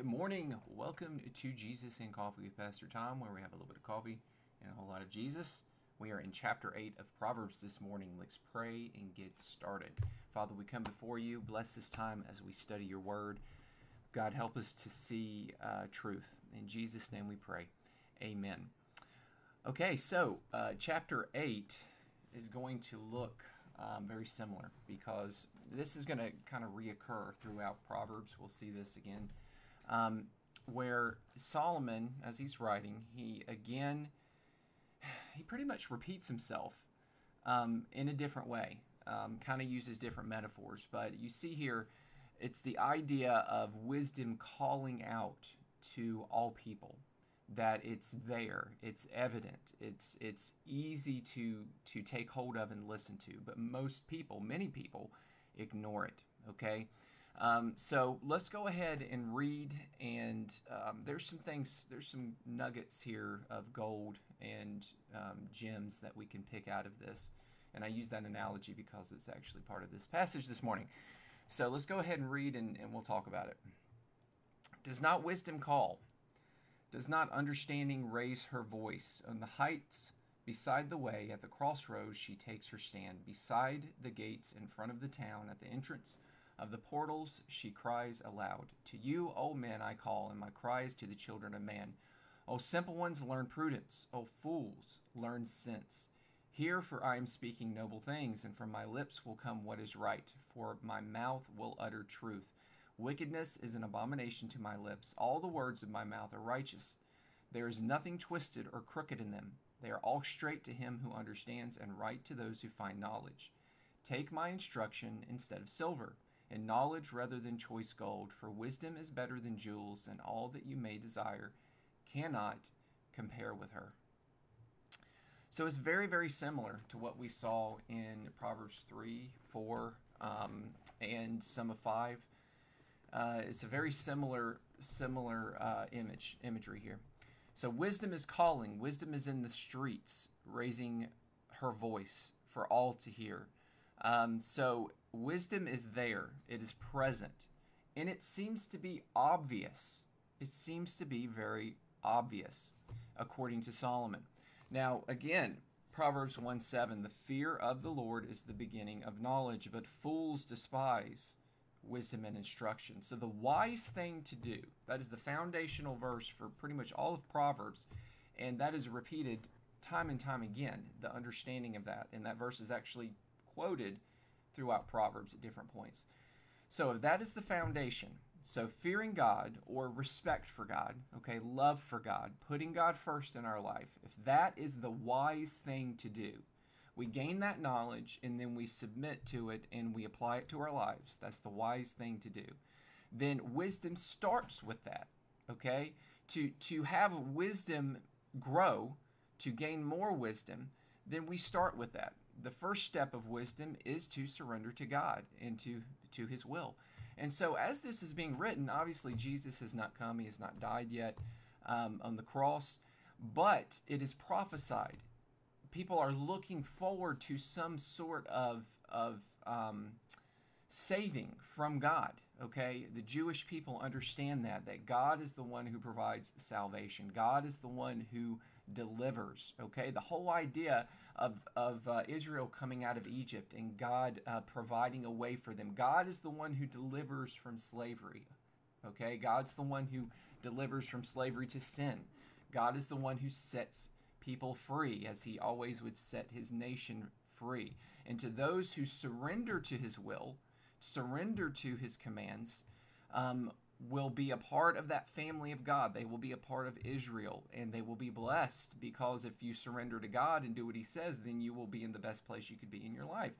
Good morning. Welcome to Jesus and Coffee with Pastor Tom, where we have a little bit of coffee and a whole lot of Jesus. We are in chapter 8 of Proverbs this morning. Let's pray and get started. Father, we come before you. Bless this time as we study your word. God, help us to see truth. In Jesus' name we pray. Amen. Okay, so chapter 8 is going to look very similar because this is going to kind of reoccur throughout Proverbs. We'll see this again. Where Solomon, as he's writing, he pretty much repeats himself in a different way, kind of uses different metaphors. But you see here, it's the idea of wisdom calling out to all people, that it's there, it's evident, it's easy to take hold of and listen to. But most people, many people, ignore it, okay? So let's go ahead and read, and there's some nuggets here of gold and gems that we can pick out of this. And I use that analogy because it's actually part of this passage this morning. So let's go ahead and read, and we'll talk about it. Does not wisdom call? Does not understanding raise her voice? On the heights beside the way, at the crossroads, she takes her stand. Beside the gates in front of the town, at the entrance of the portals, she cries aloud. To you, O men, I call, and my cry is to the children of man. O simple ones, learn prudence. O fools, learn sense. Hear, for I am speaking noble things, and from my lips will come what is right, for my mouth will utter truth. Wickedness is an abomination to my lips. All the words of my mouth are righteous. There is nothing twisted or crooked in them. They are all straight to him who understands, and right to those who find knowledge. Take my instruction instead of silver, and knowledge rather than choice gold, for wisdom is better than jewels, and all that you may desire cannot compare with her. So it's very, very similar to what we saw in Proverbs 3, 4, and some of 5. It's a very similar imagery here. So wisdom is calling. Wisdom is in the streets, raising her voice for all to hear. So wisdom is there, it is present, and it seems to be obvious. It seems to be very obvious, according to Solomon. Now, again, Proverbs 1:7, the fear of the Lord is the beginning of knowledge, but fools despise wisdom and instruction. So the wise thing to do, that is the foundational verse for pretty much all of Proverbs, and that is repeated time and time again, the understanding of that. And that verse is actually quoted throughout Proverbs at different points. So if that is the foundation, so fearing God or respect for God, okay, love for God, putting God first in our life, if that is the wise thing to do, we gain that knowledge and then we submit to it and we apply it to our lives. That's the wise thing to do. Then wisdom starts with that, okay? To have wisdom grow, to gain more wisdom, then we start with that. The first step of wisdom is to surrender to God and to his will. And so as this is being written, obviously Jesus has not come. He has not died yet on the cross, but it is prophesied. People are looking forward to some sort of saving from God, okay? The Jewish people understand that God is the one who provides salvation. God is the one who delivers, okay? The whole idea of Israel coming out of Egypt and God providing a way for them. God is the one who delivers from slavery, okay? God's the one who delivers from slavery to sin. God is the one who sets people free, as he always would set his nation free. And to those who surrender to his will, surrender to his commands, will be a part of that family of God. They will be a part of Israel, and they will be blessed, because if you surrender to God and do what he says, then you will be in the best place you could be in your life.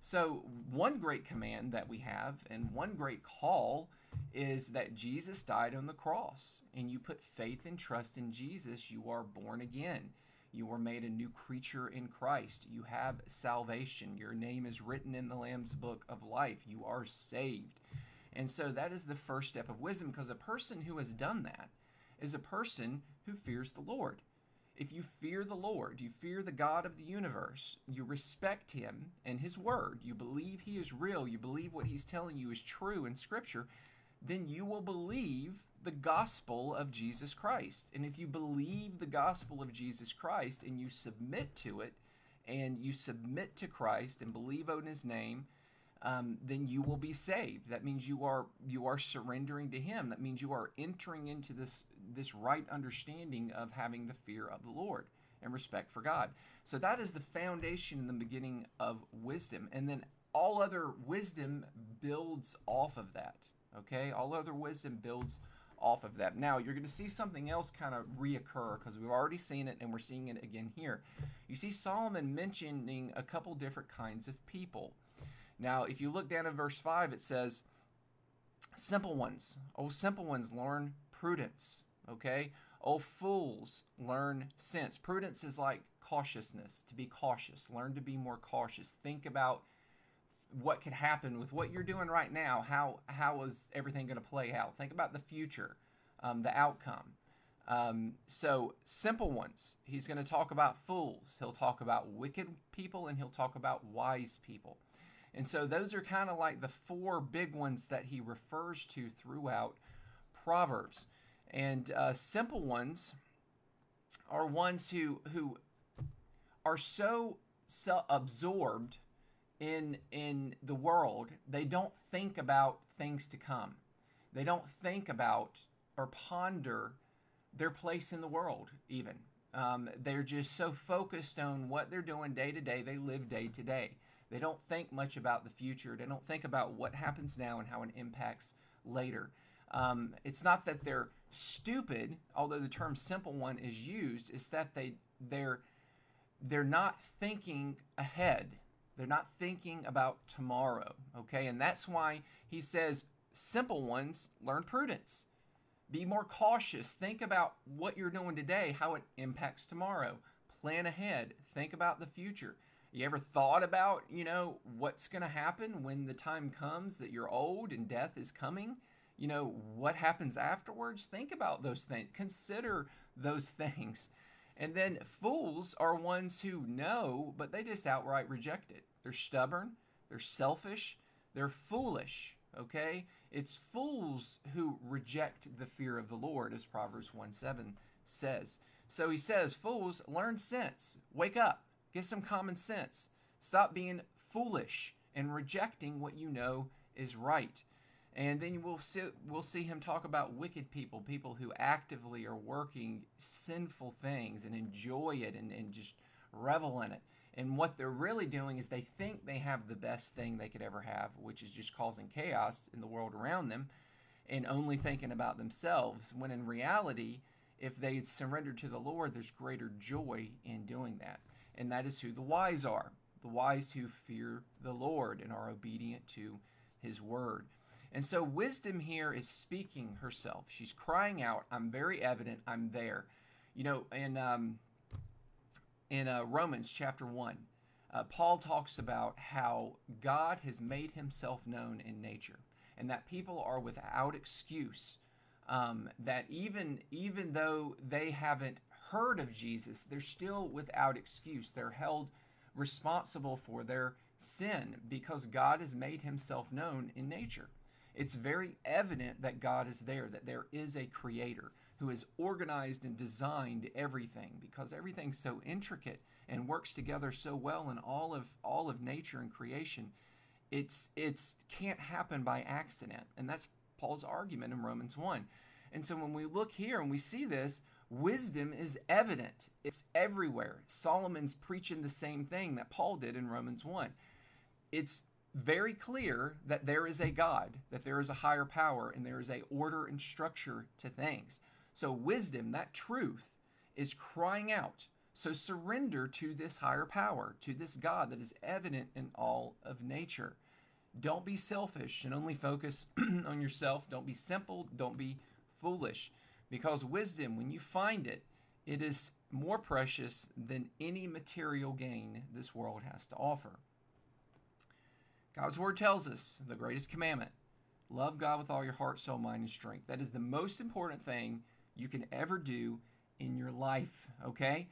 So one great command that we have and one great call is that Jesus died on the cross, and you put faith and trust in Jesus. You are born again. You were made a new creature in Christ. You have salvation. Your name is written in the Lamb's book of life. You are saved. And so that is the first step of wisdom, because a person who has done that is a person who fears the Lord. If you fear the Lord, you fear the God of the universe, you respect him and his word, you believe he is real, you believe what he's telling you is true in Scripture, then you will believe the gospel of Jesus Christ. And if you believe the gospel of Jesus Christ and you submit to it, and you submit to Christ and believe on his name, then you will be saved. That means you are surrendering to him. That means you are entering into this right understanding of having the fear of the Lord and respect for God. So that is the foundation and the beginning of wisdom. And then all other wisdom builds off of that. Okay? All other wisdom builds off of that. Now, you're going to see something else kind of reoccur because we've already seen it and we're seeing it again here. You see Solomon mentioning a couple different kinds of people. Now, if you look down at verse 5, it says, simple ones, oh, simple ones, learn prudence, okay? Oh, fools, learn sense. Prudence is like cautiousness, to be cautious. Learn to be more cautious. Think about what could happen with what you're doing right now. How is everything going to play out? Think about the future, the outcome. So simple ones, he's going to talk about fools. He'll talk about wicked people, and he'll talk about wise people. And so those are kind of like the four big ones that he refers to throughout Proverbs. And simple ones are ones who are so absorbed in the world, they don't think about things to come. They don't think about or ponder their place in the world even. They're just so focused on what they're doing day to day. They live day to day. They don't think much about the future. They don't think about what happens now and how it impacts later. It's not that they're stupid, although the term simple one is used. It's that they're not thinking ahead. They're not thinking about tomorrow, okay? And that's why he says, simple ones, learn prudence. Be more cautious. Think about what you're doing today, how it impacts tomorrow. Plan ahead. Think about the future. You ever thought about, what's going to happen when the time comes that you're old and death is coming? What happens afterwards? Think about those things. Consider those things. And then fools are ones who know, but they just outright reject it. They're stubborn. They're selfish. They're foolish. Okay? It's fools who reject the fear of the Lord, as Proverbs 1:7 says. So he says, fools, learn sense. Wake up. Get some common sense. Stop being foolish and rejecting what you know is right. And then we'll see him talk about wicked people, people who actively are working sinful things and enjoy it and just revel in it. And what they're really doing is they think they have the best thing they could ever have, which is just causing chaos in the world around them and only thinking about themselves, when in reality, if they surrender to the Lord, there's greater joy in doing that. And that is who the wise are, the wise who fear the Lord and are obedient to his word. And so wisdom here is speaking herself. She's crying out, I'm very evident, I'm there. In Romans chapter 1, Paul talks about how God has made himself known in nature and that people are without excuse, that even though they haven't heard of Jesus, they're still without excuse. They're held responsible for their sin because God has made himself known in nature. It's very evident that God is there, that there is a creator who has organized and designed everything, because everything's so intricate and works together so well in all of nature and creation. It's can't happen by accident. And that's Paul's argument in Romans 1. And so when we look here and we see this, wisdom is evident. It's everywhere. Solomon's preaching the same thing that Paul did in Romans 1. It's very clear that there is a God, that there is a higher power, and there is a order and structure to things. So wisdom, that truth, is crying out. So surrender to this higher power, to this God that is evident in all of nature. Don't be selfish and only focus on yourself. Don't be simple. Don't be foolish. Because wisdom, when you find it, it is more precious than any material gain this world has to offer. God's word tells us the greatest commandment, love God with all your heart, soul, mind, and strength. That is the most important thing you can ever do in your life, okay?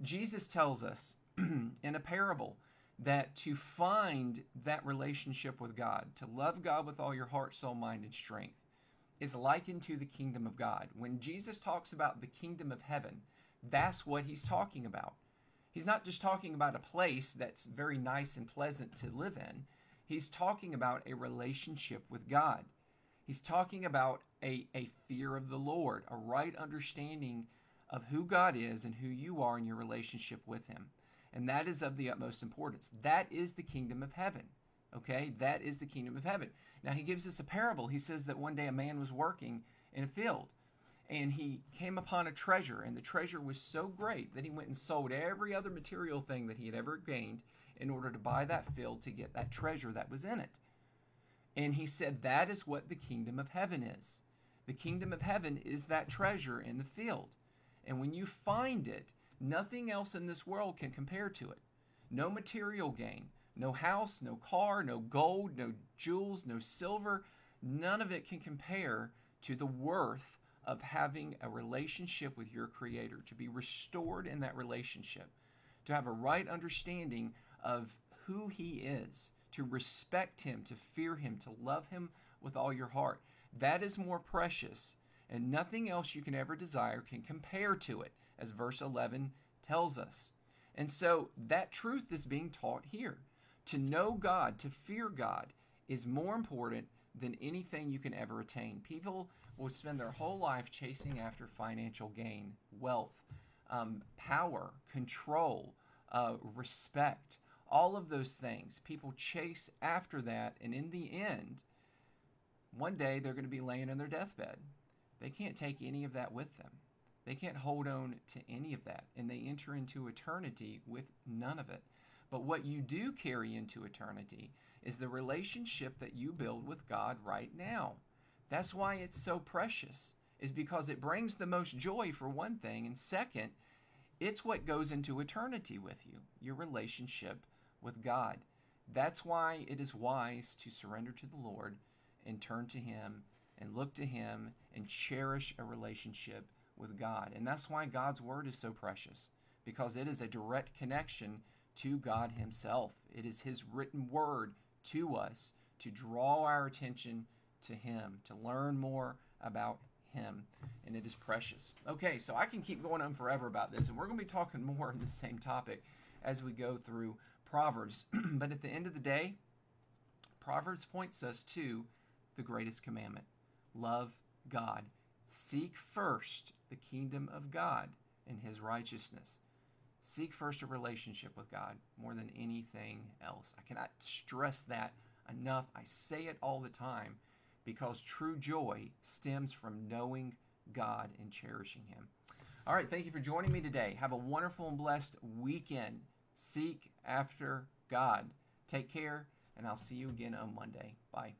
Jesus tells us in a parable that to find that relationship with God, to love God with all your heart, soul, mind, and strength, is likened to the kingdom of God. When Jesus talks about the kingdom of heaven, that's what he's talking about. He's not just talking about a place that's very nice and pleasant to live in. He's talking about a relationship with God. He's talking about a fear of the Lord, a right understanding of who God is and who you are in your relationship with him. And that is of the utmost importance. That is the kingdom of heaven. Okay, that is the kingdom of heaven. Now, he gives us a parable. He says that one day a man was working in a field, and he came upon a treasure, and the treasure was so great that he went and sold every other material thing that he had ever gained in order to buy that field to get that treasure that was in it. And he said that is what the kingdom of heaven is. The kingdom of heaven is that treasure in the field. And when you find it, nothing else in this world can compare to it. No material gain. No house, no car, no gold, no jewels, no silver. None of it can compare to the worth of having a relationship with your Creator, to be restored in that relationship, to have a right understanding of who He is, to respect Him, to fear Him, to love Him with all your heart. That is more precious, and nothing else you can ever desire can compare to it, as verse 11 tells us. And so that truth is being taught here. To know God, to fear God, is more important than anything you can ever attain. People will spend their whole life chasing after financial gain, wealth, power, control, respect, all of those things. People chase after that, and in the end, one day they're going to be laying on their deathbed. They can't take any of that with them. They can't hold on to any of that, and they enter into eternity with none of it. But what you do carry into eternity is the relationship that you build with God right now. That's why it's so precious, is because it brings the most joy, for one thing. And second, it's what goes into eternity with you, your relationship with God. That's why it is wise to surrender to the Lord and turn to Him and look to Him and cherish a relationship with God. And that's why God's Word is so precious, because it is a direct connection to God Himself. It is His written word to us to draw our attention to Him, to learn more about Him, and it is precious. Okay, so I can keep going on forever about this, and we're going to be talking more on this same topic as we go through Proverbs. But at the end of the day, Proverbs points us to the greatest commandment: love God. Seek first the kingdom of God and His righteousness. Seek first a relationship with God more than anything else. I cannot stress that enough. I say it all the time, because true joy stems from knowing God and cherishing Him. All right, thank you for joining me today. Have a wonderful and blessed weekend. Seek after God. Take care, and I'll see you again on Monday. Bye.